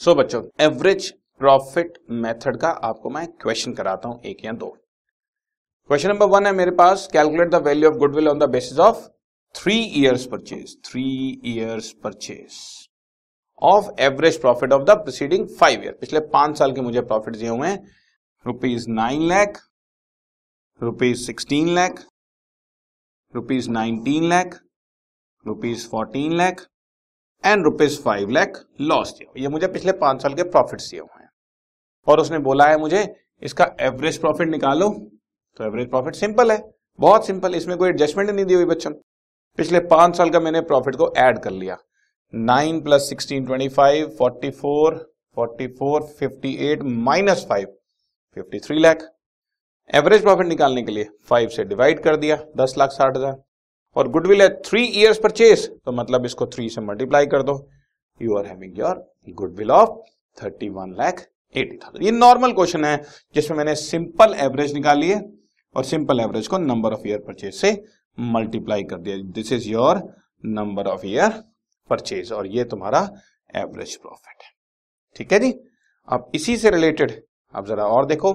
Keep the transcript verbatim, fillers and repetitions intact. सो so, बच्चों average profit method का आपको मैं क्वेश्चन कराता हूं, एक या दो। क्वेश्चन नंबर वन है मेरे पास, calculate the value of goodwill on the basis of three years purchase three years purchase of average profit of the preceding five year. पिछले पांच साल के मुझे प्रॉफिट दिए हुए हैं rupees nine lakh, rupees sixteen lakh, rupees nineteen lakh, rupees fourteen lakh and rupees five lakh loss दिया। ये मुझे पिछले पांच साल के प्रॉफिट दिए हुए हैं और उसने बोला है मुझे इसका एवरेज प्रॉफिट निकालो। तो एवरेज प्रॉफिट सिंपल है, बहुत सिंपल, इसमें कोई एडजस्टमेंट नहीं दी हुई बच्चों। पिछले पांच साल का मैंने प्रॉफिट को ऐड कर लिया, nine plus sixteen twenty five, forty four, forty four, fifty eight minus five, fifty three lakh. Average profit निकालने के लिए फाइव से डिवाइड कर दिया, दस लाख साठ हजार। और गुडविल है थ्री ईयर्स परचेज, तो मतलब इसको थ्री से मल्टीप्लाई कर दो, you are having your goodwill of thirty one lakh eighty thousand. ये नॉर्मल क्वेश्चन है जिसमें मैंने सिंपल एवरेज निकाली है और सिंपल एवरेज को नंबर ऑफ ईयर परचेज से मल्टीप्लाई कर दिया। This is your number of year purchase और ये तुम्हारा एवरेज प्रॉफिट है। ठीक है जी, अब इसी से रिलेटेड आप जरा और देखो।